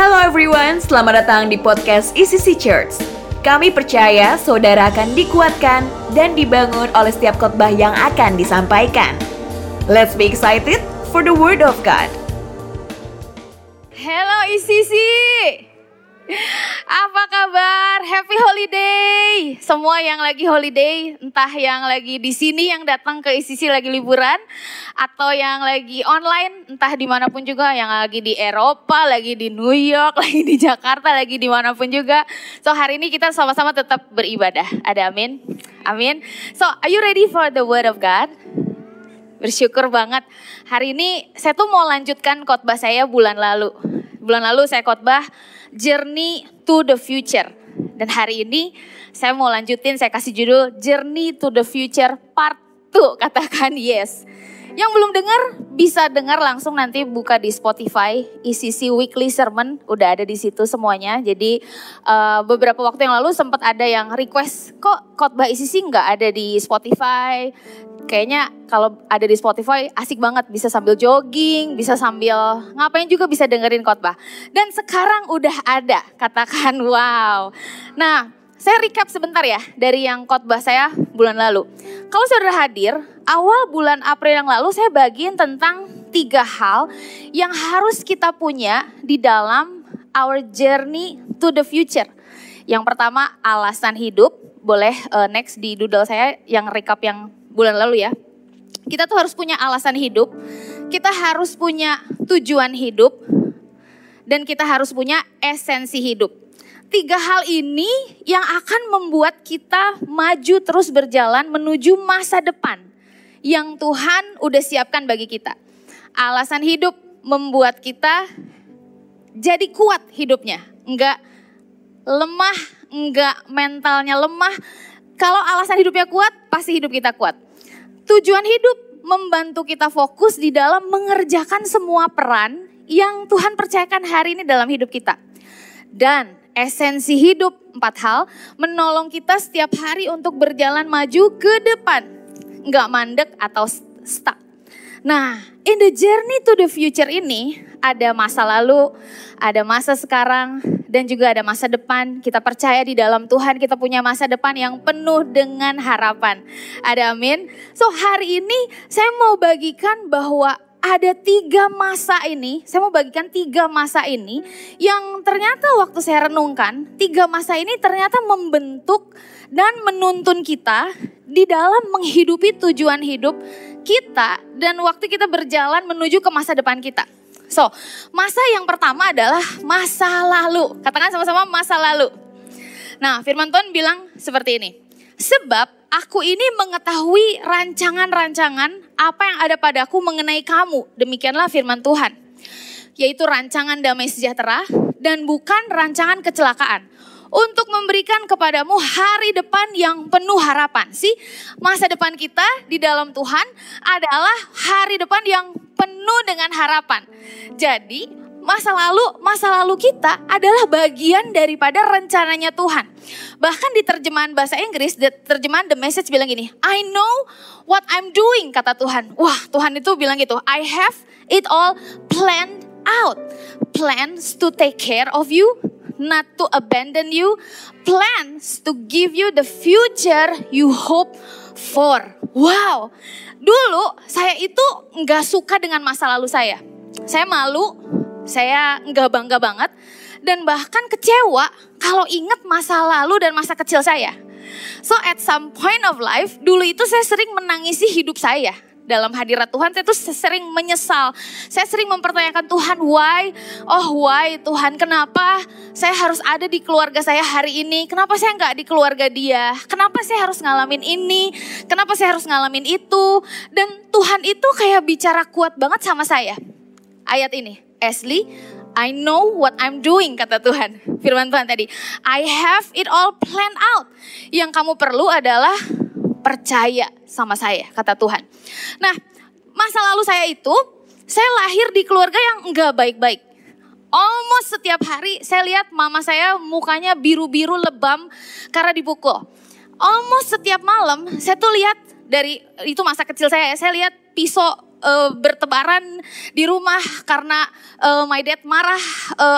Hello everyone, selamat datang di podcast ICC Church. Kami percaya saudara akan dikuatkan dan dibangun oleh setiap khotbah yang akan disampaikan. Let's be excited for the Word of God. Hello ICC, apa kabar? Happy holiday! Semua yang lagi holiday, entah yang lagi di sini yang datang ke ICC lagi liburan, atau yang lagi online, entah dimanapun juga, yang lagi di Eropa, lagi di New York, lagi di Jakarta, lagi dimanapun juga. So hari ini kita sama-sama tetap beribadah. Ada amin? Amin. So are you ready for the Word of God? Bersyukur banget. Hari ini saya tuh mau lanjutkan khotbah saya bulan lalu. Bulan lalu saya khotbah Journey to the Future. Dan hari ini saya mau lanjutin, saya kasih judul Journey to the Future Part 2. Katakan yes. Yang belum dengar bisa dengar langsung, nanti buka di Spotify ICC Weekly Sermon. Udah ada di situ semuanya. Jadi beberapa waktu yang lalu sempat ada yang request, kok khotbah ICC gak ada di Spotify? Kayaknya kalau ada di Spotify asik banget, bisa sambil jogging, bisa sambil ngapain juga bisa dengerin khotbah. Dan sekarang udah ada, katakan wow. Nah, saya recap sebentar ya dari yang khotbah saya bulan lalu. Kalau saudara hadir, awal bulan April yang lalu saya bagiin tentang 3 hal yang harus kita punya di dalam our journey to the future. Yang pertama, alasan hidup. Boleh next di doodle saya yang recap yang bulan lalu ya. Kita tuh harus punya alasan hidup, kita harus punya tujuan hidup, dan kita harus punya esensi hidup. 3 hal ini yang akan membuat kita maju terus berjalan menuju masa depan yang Tuhan udah siapkan bagi kita. Alasan hidup membuat kita jadi kuat hidupnya, enggak lemah, enggak mentalnya lemah. Kalau alasan hidupnya kuat, pasti hidup kita kuat. Tujuan hidup membantu kita fokus di dalam mengerjakan semua peran yang Tuhan percayakan hari ini dalam hidup kita. Dan esensi hidup, 4 hal, menolong kita setiap hari untuk berjalan maju ke depan. Nggak mandek atau stuck. Nah, in the journey to the future ini, ada masa lalu, ada masa sekarang, dan juga ada masa depan. Kita percaya di dalam Tuhan kita punya masa depan yang penuh dengan harapan. Ada amin? So hari ini saya mau bagikan bahwa ada 3 masa ini. Saya mau bagikan 3 masa ini yang ternyata waktu saya renungkan, 3 masa ini ternyata membentuk dan menuntun kita di dalam menghidupi tujuan hidup kita dan waktu kita berjalan menuju ke masa depan kita. So, masa yang pertama adalah masa lalu. Katakan sama-sama masa lalu. Nah, firman Tuhan bilang seperti ini. Sebab aku ini mengetahui rancangan-rancangan apa yang ada padaku mengenai kamu. Demikianlah firman Tuhan. Yaitu rancangan damai sejahtera dan bukan rancangan kecelakaan. Untuk memberikan kepadamu hari depan yang penuh harapan. See, masa depan kita di dalam Tuhan adalah hari depan yang penuh dengan harapan. Jadi masa lalu kita adalah bagian daripada rencananya Tuhan. Bahkan di terjemahan bahasa Inggris, terjemahan The Message bilang gini, I know what I'm doing, kata Tuhan. Wah, Tuhan itu bilang gitu, I have it all planned out. Plans to take care of you, not to abandon you. Plans to give you the future you hope for. Wow, dulu saya itu gak suka dengan masa lalu saya. Saya malu, saya gak bangga banget. Dan bahkan kecewa kalau ingat masa lalu dan masa kecil saya. So at some point of life, dulu itu saya sering menangisi hidup saya. Dalam hadirat Tuhan saya tuh sering menyesal. Saya sering mempertanyakan Tuhan, why? Oh why Tuhan, kenapa saya harus ada di keluarga saya hari ini? Kenapa saya gak di keluarga dia? Kenapa saya harus ngalamin ini? Kenapa saya harus ngalamin itu? Dan Tuhan itu kayak bicara kuat banget sama saya. Ayat ini, Ashley, I know what I'm doing, kata Tuhan. Firman Tuhan tadi, I have it all planned out. Yang kamu perlu adalah percaya sama saya, kata Tuhan. Nah, masa lalu saya itu, saya lahir di keluarga yang enggak baik-baik. Almost setiap hari saya lihat mama saya mukanya biru-biru lebam karena dipukul. Almost setiap malam saya tuh lihat dari, itu masa kecil saya lihat pisau bertebaran di rumah karena my dad marah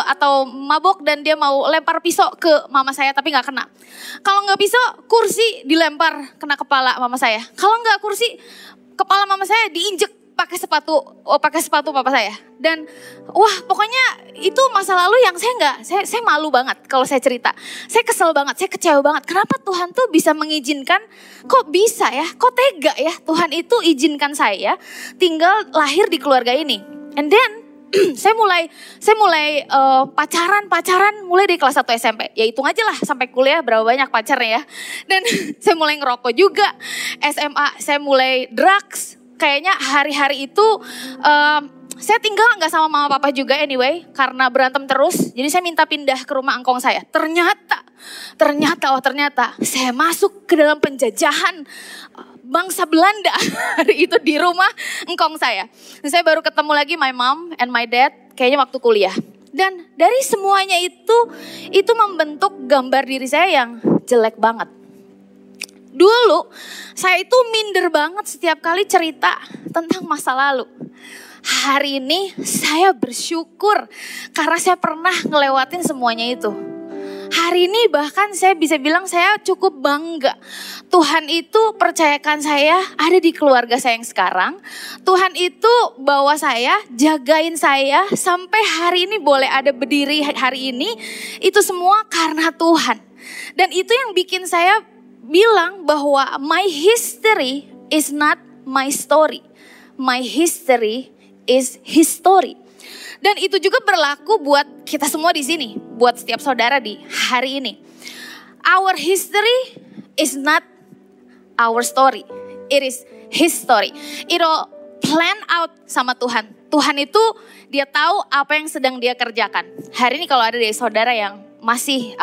atau mabok dan dia mau lempar pisau ke mama saya tapi gak kena. Kalau gak pisau, kursi dilempar kena kepala mama saya. Kalau gak kursi, kepala mama saya diinjek pakai sepatu papa saya. Dan wah, pokoknya itu masa lalu yang saya malu banget kalau saya cerita. Saya kesel banget, saya kecewa banget. Kenapa Tuhan tuh bisa mengizinkan? Kok bisa ya? Kok tega ya? Tuhan itu izinkan saya tinggal lahir di keluarga ini. And then saya mulai pacaran mulai dari kelas 1 SMP. Ya hitung aja lah sampai kuliah berapa banyak pacarnya ya. Dan saya mulai ngerokok juga. SMA saya mulai drugs. Kayaknya hari-hari itu saya tinggal gak sama mama papa juga anyway. Karena berantem terus. Jadi saya minta pindah ke rumah angkong saya. Ternyata saya masuk ke dalam penjajahan bangsa Belanda. Hari itu di rumah angkong saya. Dan saya baru ketemu lagi my mom and my dad. Kayaknya waktu kuliah. Dan dari semuanya itu membentuk gambar diri saya yang jelek banget. Dulu saya itu minder banget setiap kali cerita tentang masa lalu. Hari ini saya bersyukur karena saya pernah ngelewatin semuanya itu. Hari ini bahkan saya bisa bilang saya cukup bangga. Tuhan itu percayakan saya ada di keluarga saya yang sekarang. Tuhan itu bawa saya, jagain saya sampai hari ini boleh ada berdiri hari ini. Itu semua karena Tuhan. Dan itu yang bikin saya bilang bahwa my history is not my story. My history is His story. Dan itu juga berlaku buat kita semua di sini, buat setiap saudara di hari ini. Our history is not our story. It is His story. It all plan out sama Tuhan. Tuhan itu dia tahu apa yang sedang dia kerjakan. Hari ini kalau ada dari saudara yang masih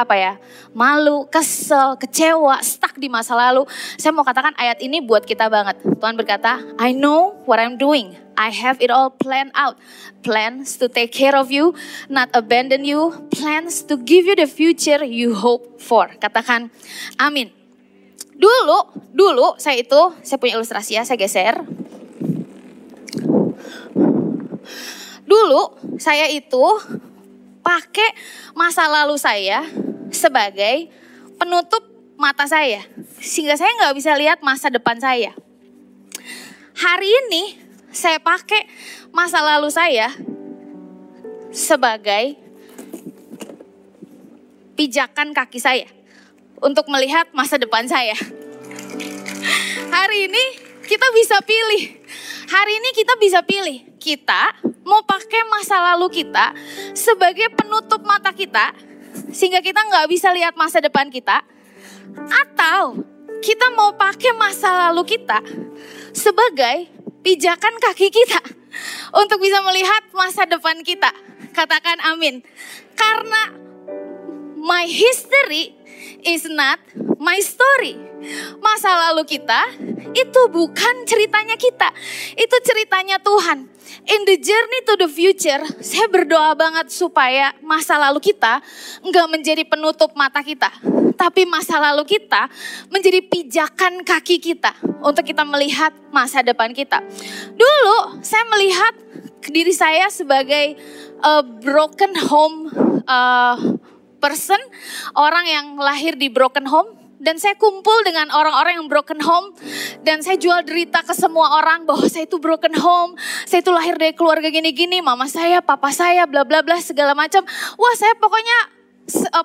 malu, kesel, kecewa, stuck di masa lalu. Saya mau katakan ayat ini buat kita banget. Tuhan berkata, I know what I'm doing. I have it all planned out. Plans to take care of you, not abandon you. Plans to give you the future you hope for. Katakan, amin. Dulu saya punya ilustrasi ya, saya geser. Dulu saya itu pakai masa lalu saya sebagai penutup mata saya. Sehingga saya gak bisa lihat masa depan saya. Hari ini saya pakai masa lalu saya sebagai pijakan kaki saya. Untuk melihat masa depan saya. Hari ini kita bisa pilih. Kita mau pakai masa lalu kita sebagai penutup mata kita sehingga kita gak bisa lihat masa depan kita, atau kita mau pakai masa lalu kita sebagai pijakan kaki kita untuk bisa melihat masa depan kita. Katakan amin. Karena my history is not my story. Masa lalu kita itu bukan ceritanya kita, itu ceritanya Tuhan. In the journey to the future, saya berdoa banget supaya masa lalu kita enggak menjadi penutup mata kita. Tapi masa lalu kita menjadi pijakan kaki kita untuk kita melihat masa depan kita. Dulu saya melihat diri saya sebagai a broken home person, orang yang lahir di broken home. Dan saya kumpul dengan orang-orang yang broken home. Dan saya jual derita ke semua orang bahwa saya itu broken home. Saya itu lahir dari keluarga gini-gini. Mama saya, papa saya, bla bla bla segala macam. Wah, saya pokoknya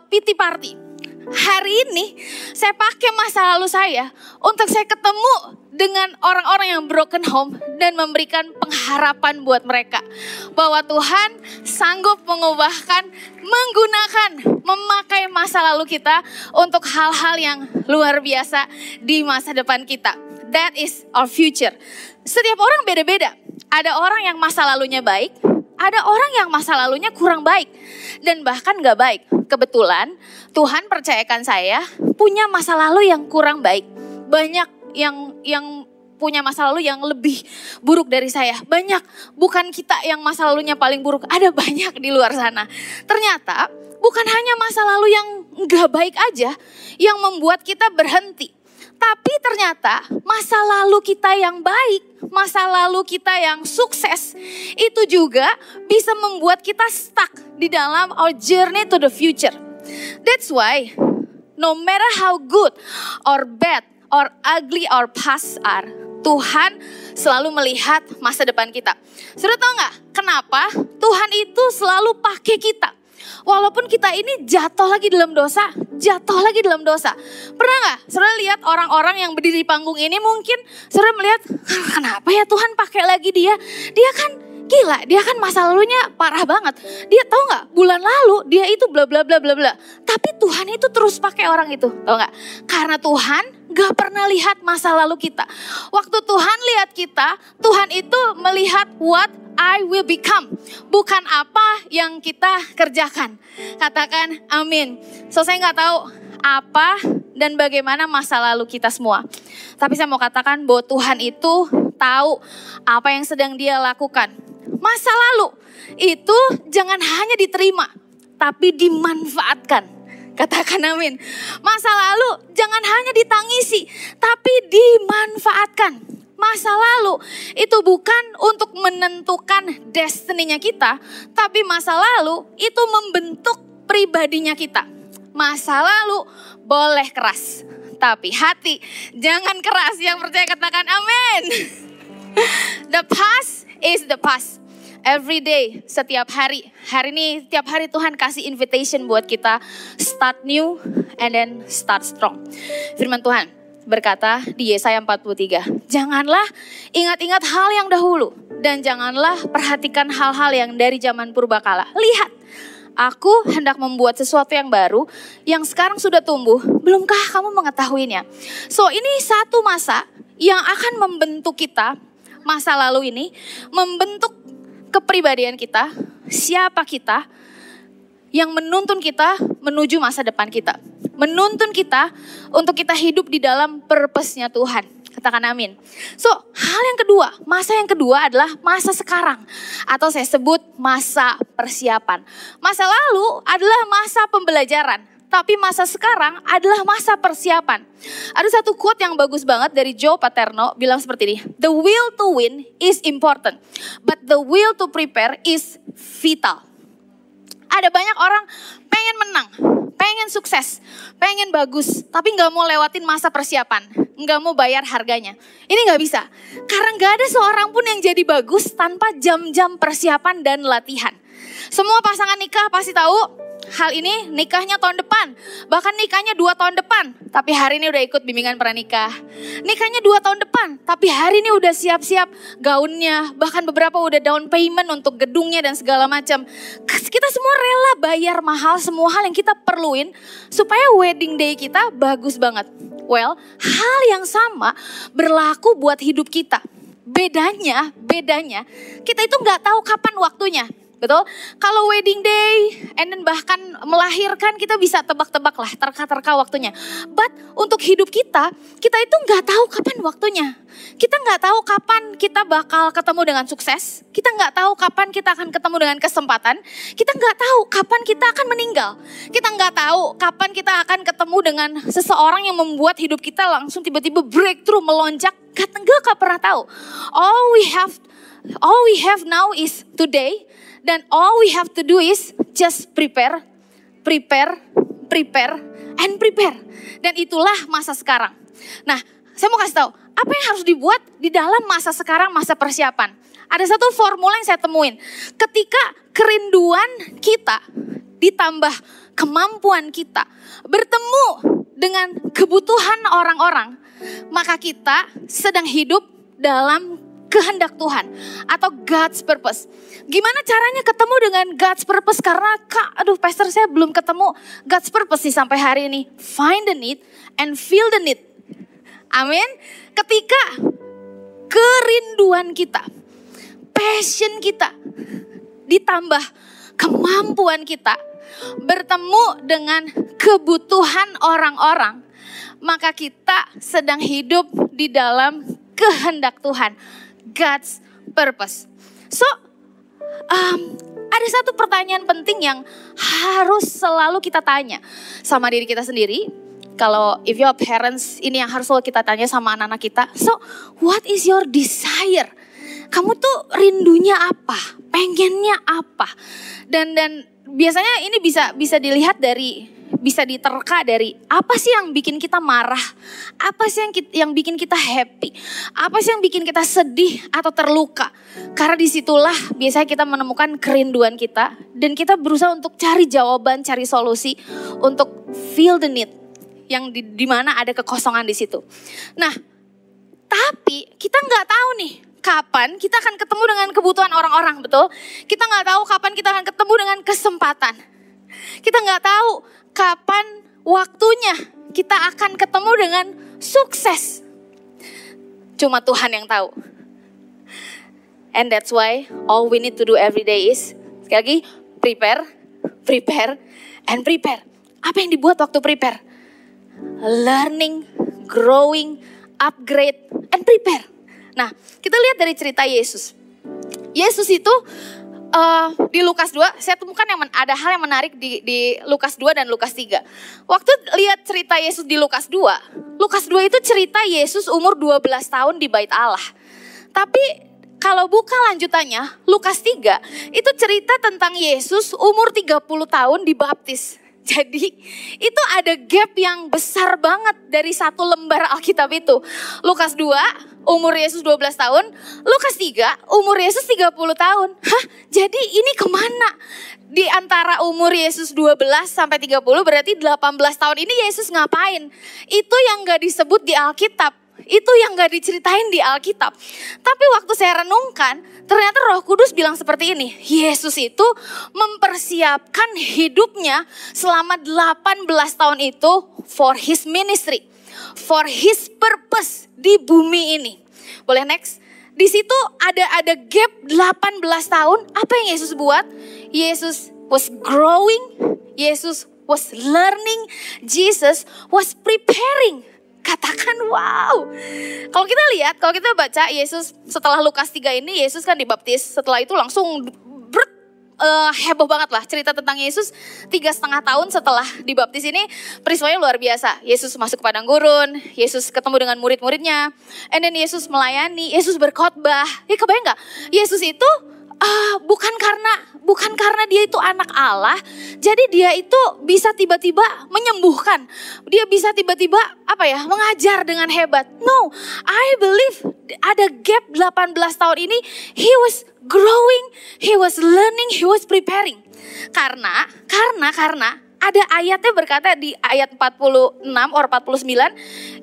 pity party. Hari ini saya pakai masa lalu saya untuk saya ketemu dengan orang-orang yang broken home dan memberikan pengharapan buat mereka. Bahwa Tuhan sanggup mengubahkan, menggunakan, memakai masa lalu kita untuk hal-hal yang luar biasa di masa depan kita. That is our future. Setiap orang beda-beda. Ada orang yang masa lalunya baik, ada orang yang masa lalunya kurang baik dan bahkan gak baik. Kebetulan Tuhan percayakan saya punya masa lalu yang kurang baik. Banyak yang punya masa lalu yang lebih buruk dari saya. Banyak, bukan kita yang masa lalunya paling buruk. Ada banyak di luar sana. Ternyata bukan hanya masa lalu yang gak baik aja yang membuat kita berhenti. Tapi ternyata masa lalu kita yang baik, masa lalu kita yang sukses, itu juga bisa membuat kita stuck di dalam our journey to the future. That's why no matter how good or bad or ugly our past are, Tuhan selalu melihat masa depan kita. Sudah tahu gak kenapa Tuhan itu selalu pakai kita? Walaupun kita ini jatuh lagi dalam dosa. Pernah gak saudara lihat orang-orang yang berdiri di panggung ini, mungkin saudara melihat, kenapa ya Tuhan pakai lagi dia? Dia kan gila, dia kan masa lalunya parah banget. Dia tahu gak bulan lalu dia itu bla bla bla bla bla. Tapi Tuhan itu terus pakai orang itu, tahu gak? Karena Tuhan gak pernah lihat masa lalu kita. Waktu Tuhan lihat kita, Tuhan itu melihat what I will become. Bukan apa yang kita kerjakan. Katakan amin. So saya gak tahu apa dan bagaimana masa lalu kita semua. Tapi saya mau katakan bahwa Tuhan itu tahu apa yang sedang dia lakukan. Masa lalu itu jangan hanya diterima, tapi dimanfaatkan. Katakan amin. Masa lalu jangan hanya ditangisi, tapi dimanfaatkan. Masa lalu itu bukan untuk menentukan destiny-nya kita, tapi masa lalu itu membentuk pribadinya kita. Masa lalu boleh keras, tapi hati jangan keras. Yang percaya katakan amin. The past is the past. Every day, setiap hari. Tiap hari Tuhan kasih invitation buat kita start new and then start strong. Firman Tuhan berkata di Yesaya 43, janganlah ingat-ingat hal yang dahulu dan janganlah perhatikan hal-hal yang dari zaman purbakala. Lihat, aku hendak membuat sesuatu yang baru yang sekarang sudah tumbuh, belumkah kamu mengetahuinya? So ini satu masa yang akan membentuk kita, masa lalu ini membentuk kepribadian kita, siapa kita, yang menuntun kita menuju masa depan kita. Menuntun kita untuk kita hidup di dalam purpose-nya Tuhan. Katakan amin. So, hal yang kedua, masa yang kedua adalah masa sekarang. Atau saya sebut masa persiapan. Masa lalu adalah masa pembelajaran. Tapi masa sekarang adalah masa persiapan. Ada satu quote yang bagus banget dari Joe Paterno bilang seperti ini. The will to win is important, but the will to prepare is vital. Ada banyak orang pengen menang, pengen sukses, pengen bagus, tapi gak mau lewatin masa persiapan. Gak mau bayar harganya. Ini gak bisa. Karena gak ada seorang pun yang jadi bagus tanpa jam-jam persiapan dan latihan. Semua pasangan nikah pasti tahu hal ini, nikahnya tahun depan, bahkan nikahnya 2 tahun depan, tapi hari ini udah ikut bimbingan pranikah. Nikahnya 2 tahun depan, tapi hari ini udah siap-siap gaunnya, bahkan beberapa udah down payment untuk gedungnya dan segala macam. Kita semua rela bayar mahal semua hal yang kita perluin supaya wedding day kita bagus banget. Well, hal yang sama berlaku buat hidup kita. Bedanya, kita itu gak tahu kapan waktunya. Betul? Kalau wedding day, and then bahkan melahirkan kita bisa tebak-tebak lah, terka-terka waktunya. But untuk hidup kita itu gak tahu kapan waktunya. Kita gak tahu kapan kita bakal ketemu dengan sukses. Kita gak tahu kapan kita akan ketemu dengan kesempatan. Kita gak tahu kapan kita akan meninggal. Kita gak tahu kapan kita akan ketemu dengan seseorang yang membuat hidup kita langsung tiba-tiba breakthrough, melonjak. Gak pernah tahu. All we have now is today. Dan all we have to do is just prepare, and prepare. Dan itulah masa sekarang. Nah, saya mau kasih tahu, apa yang harus dibuat di dalam masa sekarang, masa persiapan. Ada satu formula yang saya temuin. Ketika kerinduan kita ditambah kemampuan kita bertemu dengan kebutuhan orang-orang, maka kita sedang hidup dalam kehendak Tuhan atau God's purpose. Gimana caranya ketemu dengan God's purpose? Karena pastor saya belum ketemu God's purpose sih sampai hari ini. Find the need and feel the need. Amin. Ketika kerinduan kita, passion kita ditambah kemampuan kita bertemu dengan kebutuhan orang-orang, maka kita sedang hidup di dalam kehendak Tuhan. God's purpose. So, ada satu pertanyaan penting yang harus selalu kita tanya sama diri kita sendiri, Kalau if your parents, ini yang harus kita tanya sama anak-anak kita. So, what is your desire? Kamu tuh rindunya apa? Pengennya apa? Dan biasanya ini bisa dilihat dari, bisa diterka dari apa sih yang bikin kita marah? Apa sih yang bikin kita happy? Apa sih yang bikin kita sedih atau terluka? Karena disitulah biasanya kita menemukan kerinduan kita. Dan kita berusaha untuk cari jawaban, cari solusi untuk fill the need. Yang di mana ada kekosongan di situ. Nah, tapi kita nggak tahu nih kapan kita akan ketemu dengan kebutuhan orang-orang, betul? Kita nggak tahu kapan kita akan ketemu dengan kesempatan. Kita nggak tahu kapan waktunya kita akan ketemu dengan sukses. Cuma Tuhan yang tahu. And that's why all we need to do every day is, sekali lagi, prepare, prepare, and prepare. Apa yang dibuat waktu prepare? Learning, growing, upgrade, and prepare. Nah, kita lihat dari cerita Yesus. Yesus itu di Lukas 2, saya temukan ada hal yang menarik di Lukas 2 dan Lukas 3. Waktu lihat cerita Yesus di Lukas 2, Lukas 2 itu cerita Yesus umur 12 tahun di Bait Allah. Tapi kalau buka lanjutannya, Lukas 3 itu cerita tentang Yesus umur 30 tahun dibaptis. Jadi itu ada gap yang besar banget dari satu lembar Alkitab itu. Lukas 2 umur Yesus 12 tahun, Lukas 3 umur Yesus 30 tahun. Hah, jadi ini kemana? Di antara umur Yesus 12 sampai 30 berarti 18 tahun ini Yesus ngapain? Itu yang gak disebut di Alkitab. Itu yang gak diceritain di Alkitab. Tapi waktu saya renungkan, ternyata Roh Kudus bilang seperti ini. Yesus itu mempersiapkan hidupnya selama 18 tahun itu for his ministry. For his purpose di bumi ini. Boleh next? Di situ ada gap 18 tahun. Apa yang Yesus buat? Yesus was growing. Yesus was learning. Jesus was preparing. Katakan wow. Kalau kita lihat, kalau kita baca Yesus setelah Lukas 3 ini, Yesus kan dibaptis. Setelah itu langsung heboh banget lah cerita tentang Yesus. 3,5 tahun setelah dibaptis ini, peristiwanya luar biasa. Yesus masuk ke padang gurun, Yesus ketemu dengan murid-muridnya. And then Yesus melayani, Yesus berkhotbah. Ya kebayang gak? Yesus itu bukan karena dia itu anak Allah, jadi dia itu bisa tiba-tiba menyembuhkan. Dia bisa tiba-tiba mengajar dengan hebat. No, I believe ada gap 18 tahun ini he was growing, he was learning, he was preparing. Karena ada ayatnya berkata di ayat 46 or 49,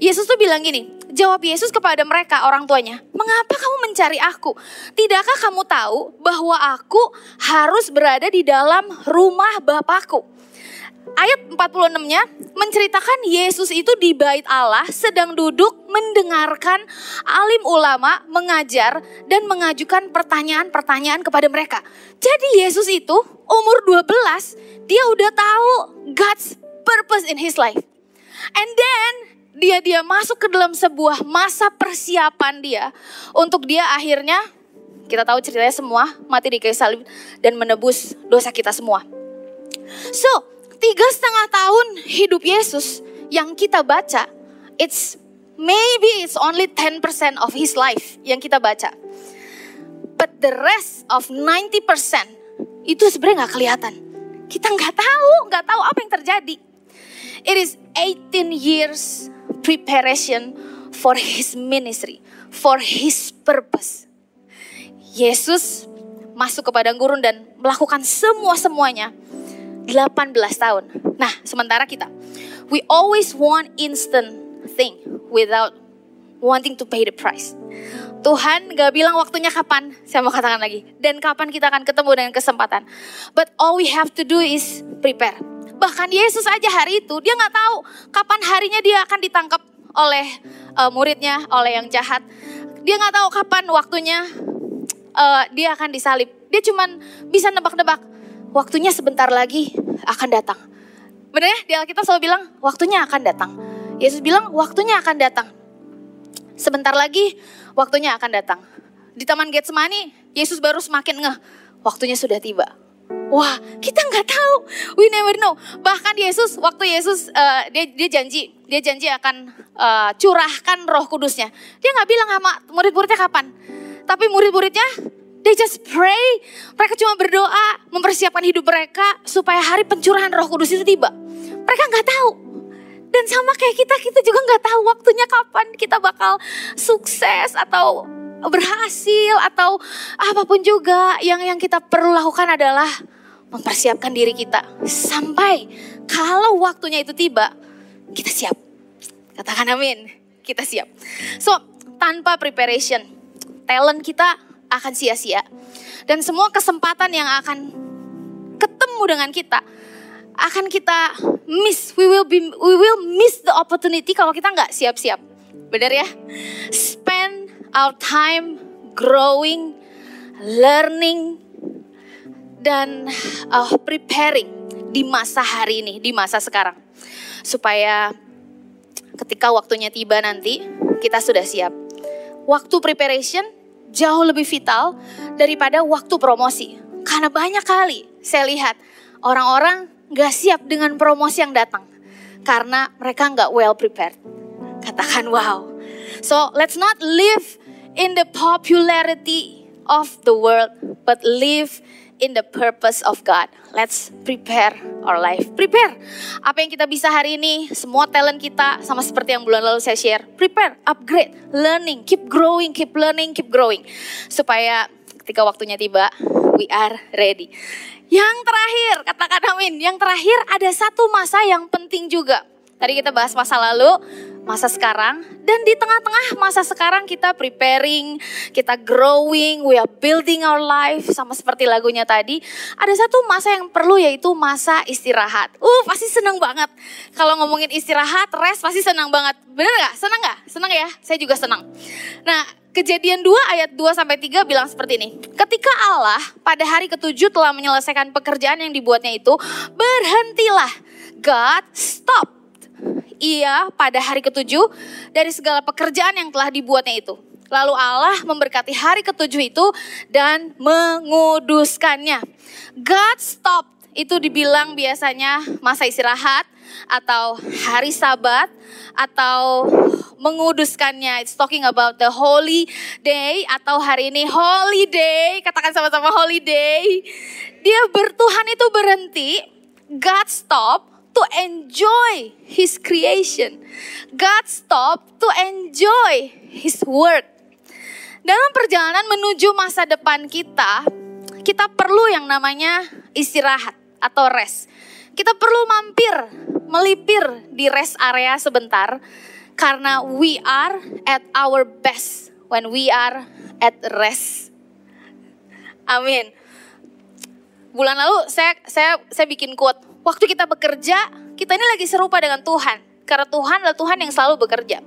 Yesus tuh bilang gini. Jawab Yesus kepada mereka orang tuanya, mengapa kamu mencari aku? Tidakkah kamu tahu bahwa aku harus berada di dalam rumah Bapakku? Ayat 46-nya menceritakan Yesus itu di Bait Allah sedang duduk mendengarkan alim ulama mengajar dan mengajukan pertanyaan-pertanyaan kepada mereka. Jadi Yesus itu umur 12, dia udah tahu God's purpose in his life. And then Dia masuk ke dalam sebuah masa persiapan dia. Untuk dia akhirnya, kita tahu ceritanya semua, mati di kayu salib dan menebus dosa kita semua. So, 3,5 tahun hidup Yesus yang kita baca, it's only 10% of his life yang kita baca. But the rest of 90% itu sebenarnya gak kelihatan. Kita gak tahu apa yang terjadi. It is 18 years preparation for his ministry, for his purpose. Yesus masuk ke padang gurun dan melakukan semuanya 18 tahun. Nah, sementara kita, we always want instant thing without wanting to pay the price. Tuhan gak bilang waktunya kapan, saya mau katakan lagi, dan kapan kita akan ketemu dengan kesempatan. But all we have to do is prepare. Bahkan Yesus aja hari itu, dia gak tahu kapan harinya dia akan ditangkap oleh muridnya, oleh yang jahat. Dia gak tahu kapan waktunya dia akan disalib. Dia cuman bisa nebak-nebak, waktunya sebentar lagi akan datang. Bener ya, di Alkitab selalu bilang, waktunya akan datang. Yesus bilang, waktunya akan datang. Sebentar lagi, waktunya akan datang. Di Taman Getsemani, Yesus baru semakin ngeh, waktunya sudah tiba. Wah, kita nggak tahu. We never know. Bahkan Yesus, waktu Yesus dia janji akan curahkan Roh Kudusnya. Dia nggak bilang sama murid-muridnya kapan. Tapi murid-muridnya, they just pray. Mereka cuma berdoa, mempersiapkan hidup mereka supaya hari pencurahan Roh Kudus itu tiba. Mereka nggak tahu. Dan sama kayak kita juga nggak tahu waktunya kapan kita bakal sukses atau berhasil atau apapun juga. Yang kita perlu lakukan adalah mempersiapkan diri kita sampai kalau waktunya itu tiba, kita siap. Katakan amin, kita siap. So, tanpa preparation, talent kita akan sia-sia. Dan semua kesempatan yang akan ketemu dengan kita, akan kita miss. We will miss the opportunity kalau kita nggak siap-siap. Benar ya? Spend our time growing, learning, dan preparing di masa hari ini, di masa sekarang. Supaya ketika waktunya tiba nanti, kita sudah siap. Waktu preparation jauh lebih vital daripada waktu promosi. Karena banyak kali saya lihat orang-orang gak siap dengan promosi yang datang. Karena mereka gak well prepared. Katakan wow. So let's not live in the popularity of the world, but live in the purpose of God. Let's prepare our life. Prepare. Apa yang kita bisa hari ini, semua talent kita, sama seperti yang bulan lalu saya share. Prepare, upgrade, learning, keep growing, keep learning, keep growing. Supaya ketika waktunya tiba, we are ready. Yang terakhir, katakan amin. Yang terakhir ada satu masa yang penting juga. Tadi kita bahas masa lalu, masa sekarang, dan di tengah-tengah masa sekarang kita preparing, kita growing, we are building our life, sama seperti lagunya tadi. Ada satu masa yang perlu, yaitu masa istirahat. Pasti senang banget kalau ngomongin istirahat, rest pasti senang banget. Bener gak? Senang gak? Senang ya? Saya juga senang. Nah, Kejadian 2 ayat 2-3 bilang seperti ini. Ketika Allah pada hari ke-7 telah menyelesaikan pekerjaan yang dibuatnya itu, berhentilah. God stop. Ia pada hari ke-7 dari segala pekerjaan yang telah dibuatnya itu. Lalu Allah memberkati hari ke-7 itu dan menguduskannya. God stop itu dibilang biasanya masa istirahat atau hari Sabat atau menguduskannya. It's talking about the holy day atau hari ini holiday. Katakan sama-sama holiday. Dia bertuhan itu berhenti. God stop to enjoy His creation. God stopped to enjoy His work. Dalam perjalanan menuju masa depan kita, kita perlu yang namanya istirahat atau rest. Kita perlu mampir, melipir di rest area sebentar. Karena we are at our best when we are at rest. Amin. Bulan lalu saya bikin quote. Waktu kita bekerja, kita ini lagi serupa dengan Tuhan. Karena Tuhan adalah Tuhan yang selalu bekerja.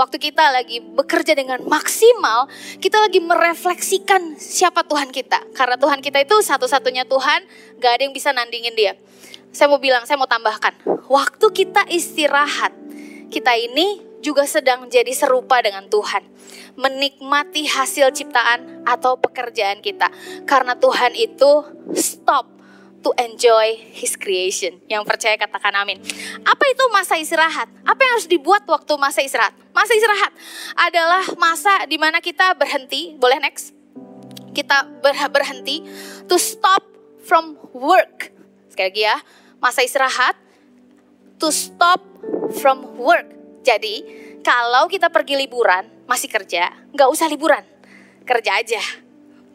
Waktu kita lagi bekerja dengan maksimal, kita lagi merefleksikan siapa Tuhan kita. Karena Tuhan kita itu satu-satunya Tuhan, gak ada yang bisa nandingin dia. Saya mau tambahkan, waktu kita istirahat, kita ini juga sedang jadi serupa dengan Tuhan. Menikmati hasil ciptaan atau pekerjaan kita. Karena Tuhan itu stop to enjoy His creation. Yang percaya katakan amin. Apa itu masa istirahat? Apa yang harus dibuat waktu masa istirahat? Masa istirahat adalah masa di mana kita berhenti. Boleh next? Kita berhenti. To stop from work. Sekali lagi ya. Masa istirahat. To stop from work. Jadi kalau kita pergi liburan, masih kerja, gak usah liburan. Kerja aja.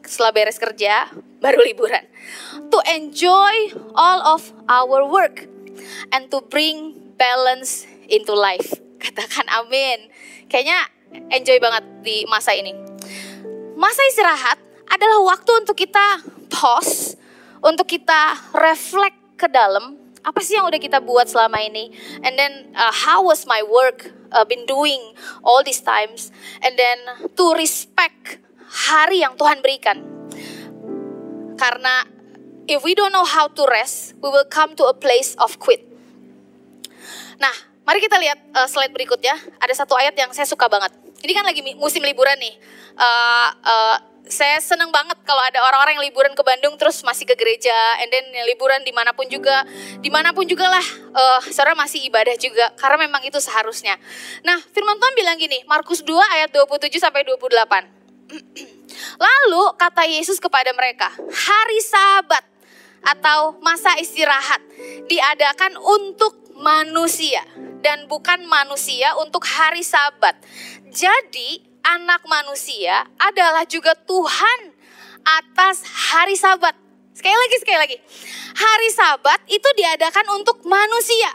Setelah beres kerja, baru liburan. To enjoy all of our work and to bring balance into life. Katakan amin. Kayaknya enjoy banget di masa ini. Masa istirahat adalah waktu untuk kita pause, untuk kita reflect ke dalam. Apa sih yang udah kita buat selama ini? And then how was my work been doing all these times? And then to respect hari yang Tuhan berikan. Karena if we don't know how to rest, we will come to a place of quit. Nah, mari kita lihat slide berikutnya. Ada satu ayat yang saya suka banget. Ini kan lagi musim liburan nih. saya seneng banget kalau ada orang-orang yang liburan ke Bandung terus masih ke gereja, and then liburan dimanapun juga lah, saudara masih ibadah juga, karena memang itu seharusnya. Nah, firman Tuhan bilang gini, Markus 2 ayat 27-28. Lalu kata Yesus kepada mereka, hari Sabat atau masa istirahat diadakan untuk manusia dan bukan manusia untuk hari Sabat. Jadi Anak Manusia adalah juga Tuhan atas hari Sabat. Sekali lagi. Hari Sabat itu diadakan untuk manusia.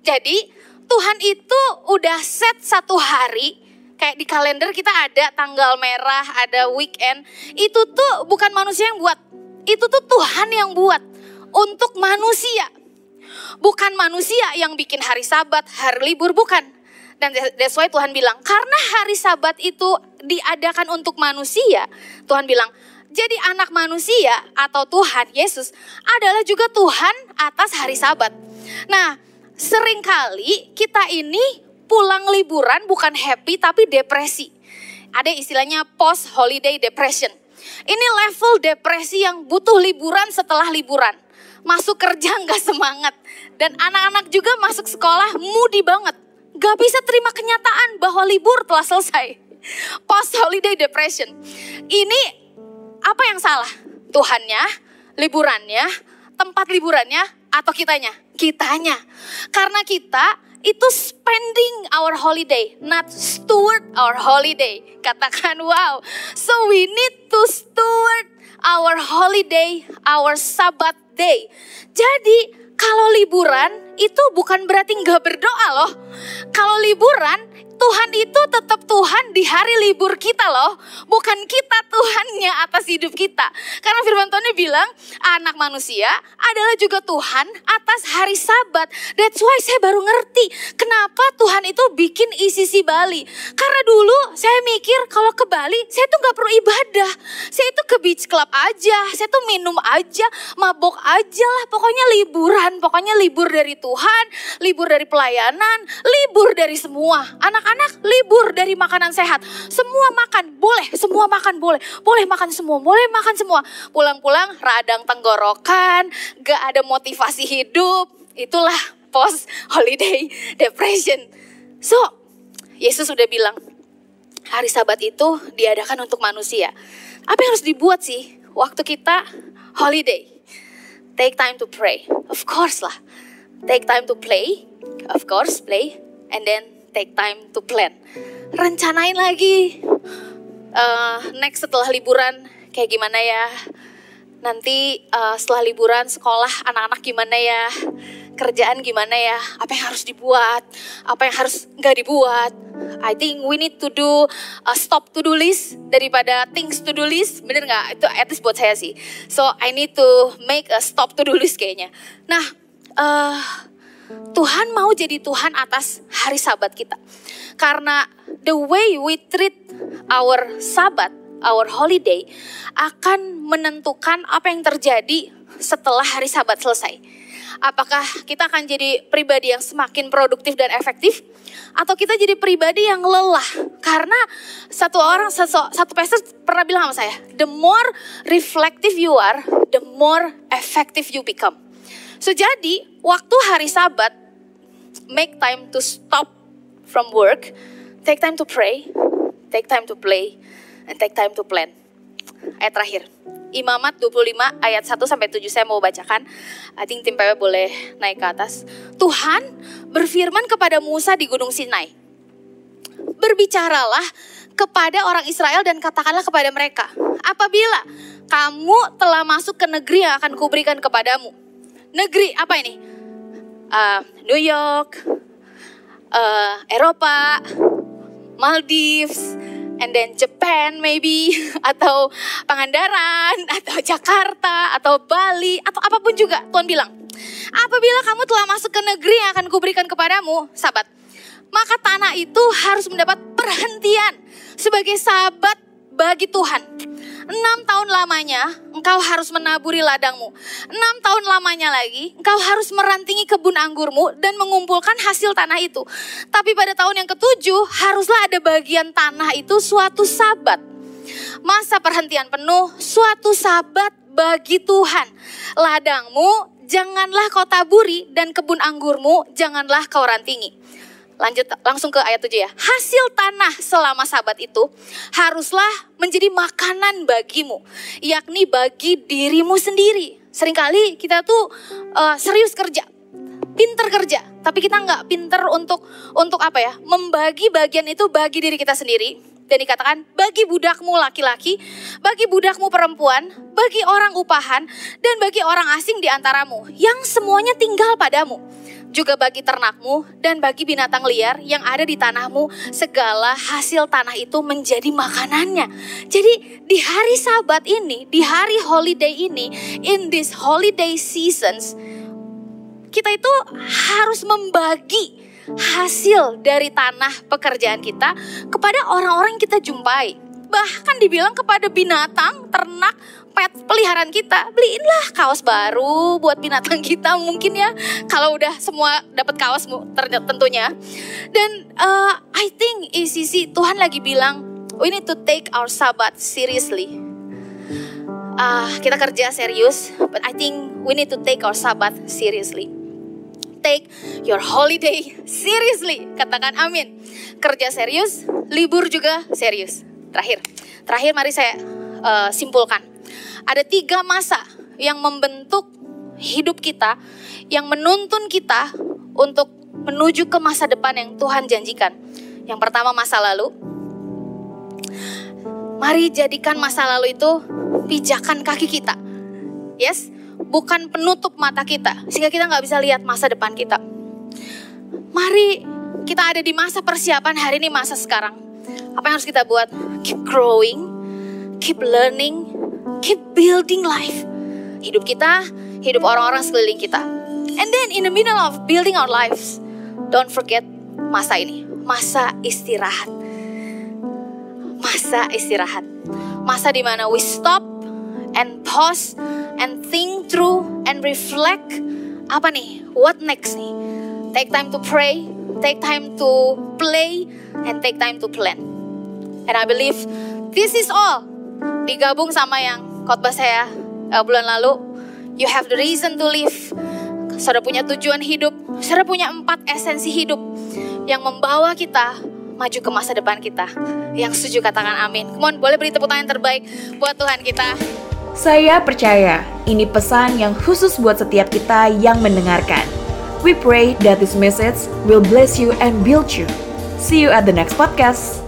Jadi Tuhan itu udah set satu hari, kayak di kalender kita ada tanggal merah, ada weekend. Itu tuh bukan manusia yang buat. Itu tuh Tuhan yang buat untuk manusia. Bukan manusia yang bikin hari Sabat, hari libur, bukan. Dan that's why Tuhan bilang, karena hari Sabat itu diadakan untuk manusia, Tuhan bilang, jadi Anak Manusia atau Tuhan Yesus adalah juga Tuhan atas hari Sabat. Nah, seringkali kita ini pulang liburan bukan happy tapi depresi. Ada istilahnya post holiday depression. Ini level depresi yang butuh liburan setelah liburan. Masuk kerja gak semangat. Dan anak-anak juga masuk sekolah moody banget. Gak bisa terima kenyataan bahwa libur telah selesai. Post holiday depression. Ini apa yang salah? Tuhannya, liburannya, tempat liburannya, atau kitanya? Kitanya. Karena kita itu spending our holiday, not steward our holiday. Katakan wow. So we need to steward our holiday, our Sabbath day. Jadi kalau liburan itu bukan berarti gak berdoa loh. Kalau liburan, Tuhan itu tetap Tuhan di hari libur kita loh. Bukan kita Tuhannya atas hidup kita. Karena firman Tuhan bilang, Anak Manusia adalah juga Tuhan atas hari Sabat. That's why saya baru ngerti kenapa Tuhan itu bikin ICC Bali. Karena dulu saya mikir kalau ke Bali, saya tuh gak perlu ibadah. Saya tuh ke beach club aja, saya tuh minum aja, mabok aja lah. Pokoknya liburan, pokoknya libur dari Tuhan, libur dari pelayanan, libur dari semua. Anak-anak libur dari makanan sehat. Semua makan boleh. Pulang-pulang radang tenggorokan, gak ada motivasi hidup. Itulah post holiday depression. So, Yesus udah bilang, hari Sabat itu diadakan untuk manusia. Apa yang harus dibuat sih waktu kita holiday? Take time to pray. Of course lah. Take time to play. Of course, play. And then take time to plan. Rencanain lagi. Next setelah liburan kayak gimana ya? Nanti setelah liburan sekolah anak-anak gimana ya? Kerjaan gimana ya? Apa yang harus dibuat? Apa yang harus gak dibuat? I think we need to do a stop to do list daripada things to do list. Bener gak? Itu at least buat saya sih. So I need to make a stop to do list kayaknya. Nah, Tuhan mau jadi Tuhan atas hari Sabat kita. Karena the way we treat our Sabat, our holiday, akan menentukan apa yang terjadi setelah hari Sabat selesai. Apakah kita akan jadi pribadi yang semakin produktif dan efektif? Atau kita jadi pribadi yang lelah? Karena satu pastor pernah bilang sama saya, the more reflective you are, the more effective you become. So, jadi waktu hari Sabat, make time to stop from work, take time to pray, take time to play, and take time to plan. Ayat terakhir, Imamat 25 ayat 1-7 saya mau bacakan. I think tim PW boleh naik ke atas. Tuhan berfirman kepada Musa di Gunung Sinai. Berbicaralah kepada orang Israel dan katakanlah kepada mereka, apabila kamu telah masuk ke negeri yang akan kuberikan kepadamu. Negeri apa ini? New York, Eropa, Maldives, and then Japan maybe, atau Pangandaran, atau Jakarta, atau Bali, atau apapun juga. Tuhan bilang, apabila kamu telah masuk ke negeri yang akan kuberikan kepadamu, Sabat, maka tanah itu harus mendapat perhentian sebagai Sabat bagi Tuhan. 6 tahun lamanya engkau harus menaburi ladangmu. 6 tahun lamanya lagi engkau harus merantingi kebun anggurmu dan mengumpulkan hasil tanah itu. Tapi pada tahun yang ke-7 haruslah ada bagian tanah itu suatu Sabat. Masa perhentian penuh, suatu sabat bagi Tuhan. Ladangmu, janganlah kau taburi, dan kebun anggurmu, janganlah kau rantingi. Lanjut langsung ke ayat 7 ya. Hasil tanah selama sabat itu haruslah menjadi makanan bagimu, yakni bagi dirimu sendiri. Seringkali kita tuh serius kerja, pinter kerja, tapi kita nggak pinter untuk apa ya? Membagi bagian itu bagi diri kita sendiri. Dan dikatakan, bagi budakmu laki-laki, bagi budakmu perempuan, bagi orang upahan, dan bagi orang asing di antaramu, yang semuanya tinggal padamu. Juga bagi ternakmu dan bagi binatang liar yang ada di tanahmu, segala hasil tanah itu menjadi makanannya. Jadi di hari Sabat ini, di hari holiday ini, in this holiday seasons, kita itu harus membagi hasil dari tanah pekerjaan kita kepada orang-orang yang kita jumpai. Bahkan dibilang kepada binatang, ternak, pet peliharaan kita. Beliinlah kaos baru buat binatang kita mungkin ya. Kalau udah semua dapat kaos tentunya. Dan I think ICC Tuhan lagi bilang, we need to take our Sabbath seriously. Kita kerja serius, but I think we need to take our Sabbath seriously. Take your holiday seriously. Katakan amin. Kerja serius, libur juga serius. Terakhir mari saya simpulkan. Ada 3 masa yang membentuk hidup kita, yang menuntun kita untuk menuju ke masa depan yang Tuhan janjikan. Yang pertama, masa lalu. Mari jadikan masa lalu itu pijakan kaki kita. Yes. Bukan penutup mata kita, sehingga kita gak bisa lihat masa depan kita. Mari kita ada di masa persiapan hari ini, masa sekarang. Apa yang harus kita buat? Keep growing, keep learning, keep building life. Hidup kita, hidup orang-orang sekeliling kita. And then in the middle of building our lives, don't forget masa ini. Masa istirahat. Masa istirahat. Masa dimana we stop and pause and think through and reflect. Apa nih? What next nih? Take time to pray, take time to play, and take time to plan. And I believe this is all. Digabung sama yang khotbah saya bulan lalu, you have the reason to live. Saudara punya tujuan hidup. Saudara punya 4 esensi hidup yang membawa kita maju ke masa depan kita. Yang setuju katakan amin. Come on, boleh beri tepuk tangan terbaik buat Tuhan kita. Saya percaya ini pesan yang khusus buat setiap kita yang mendengarkan. We pray that this message will bless you and build you. See you at the next podcast.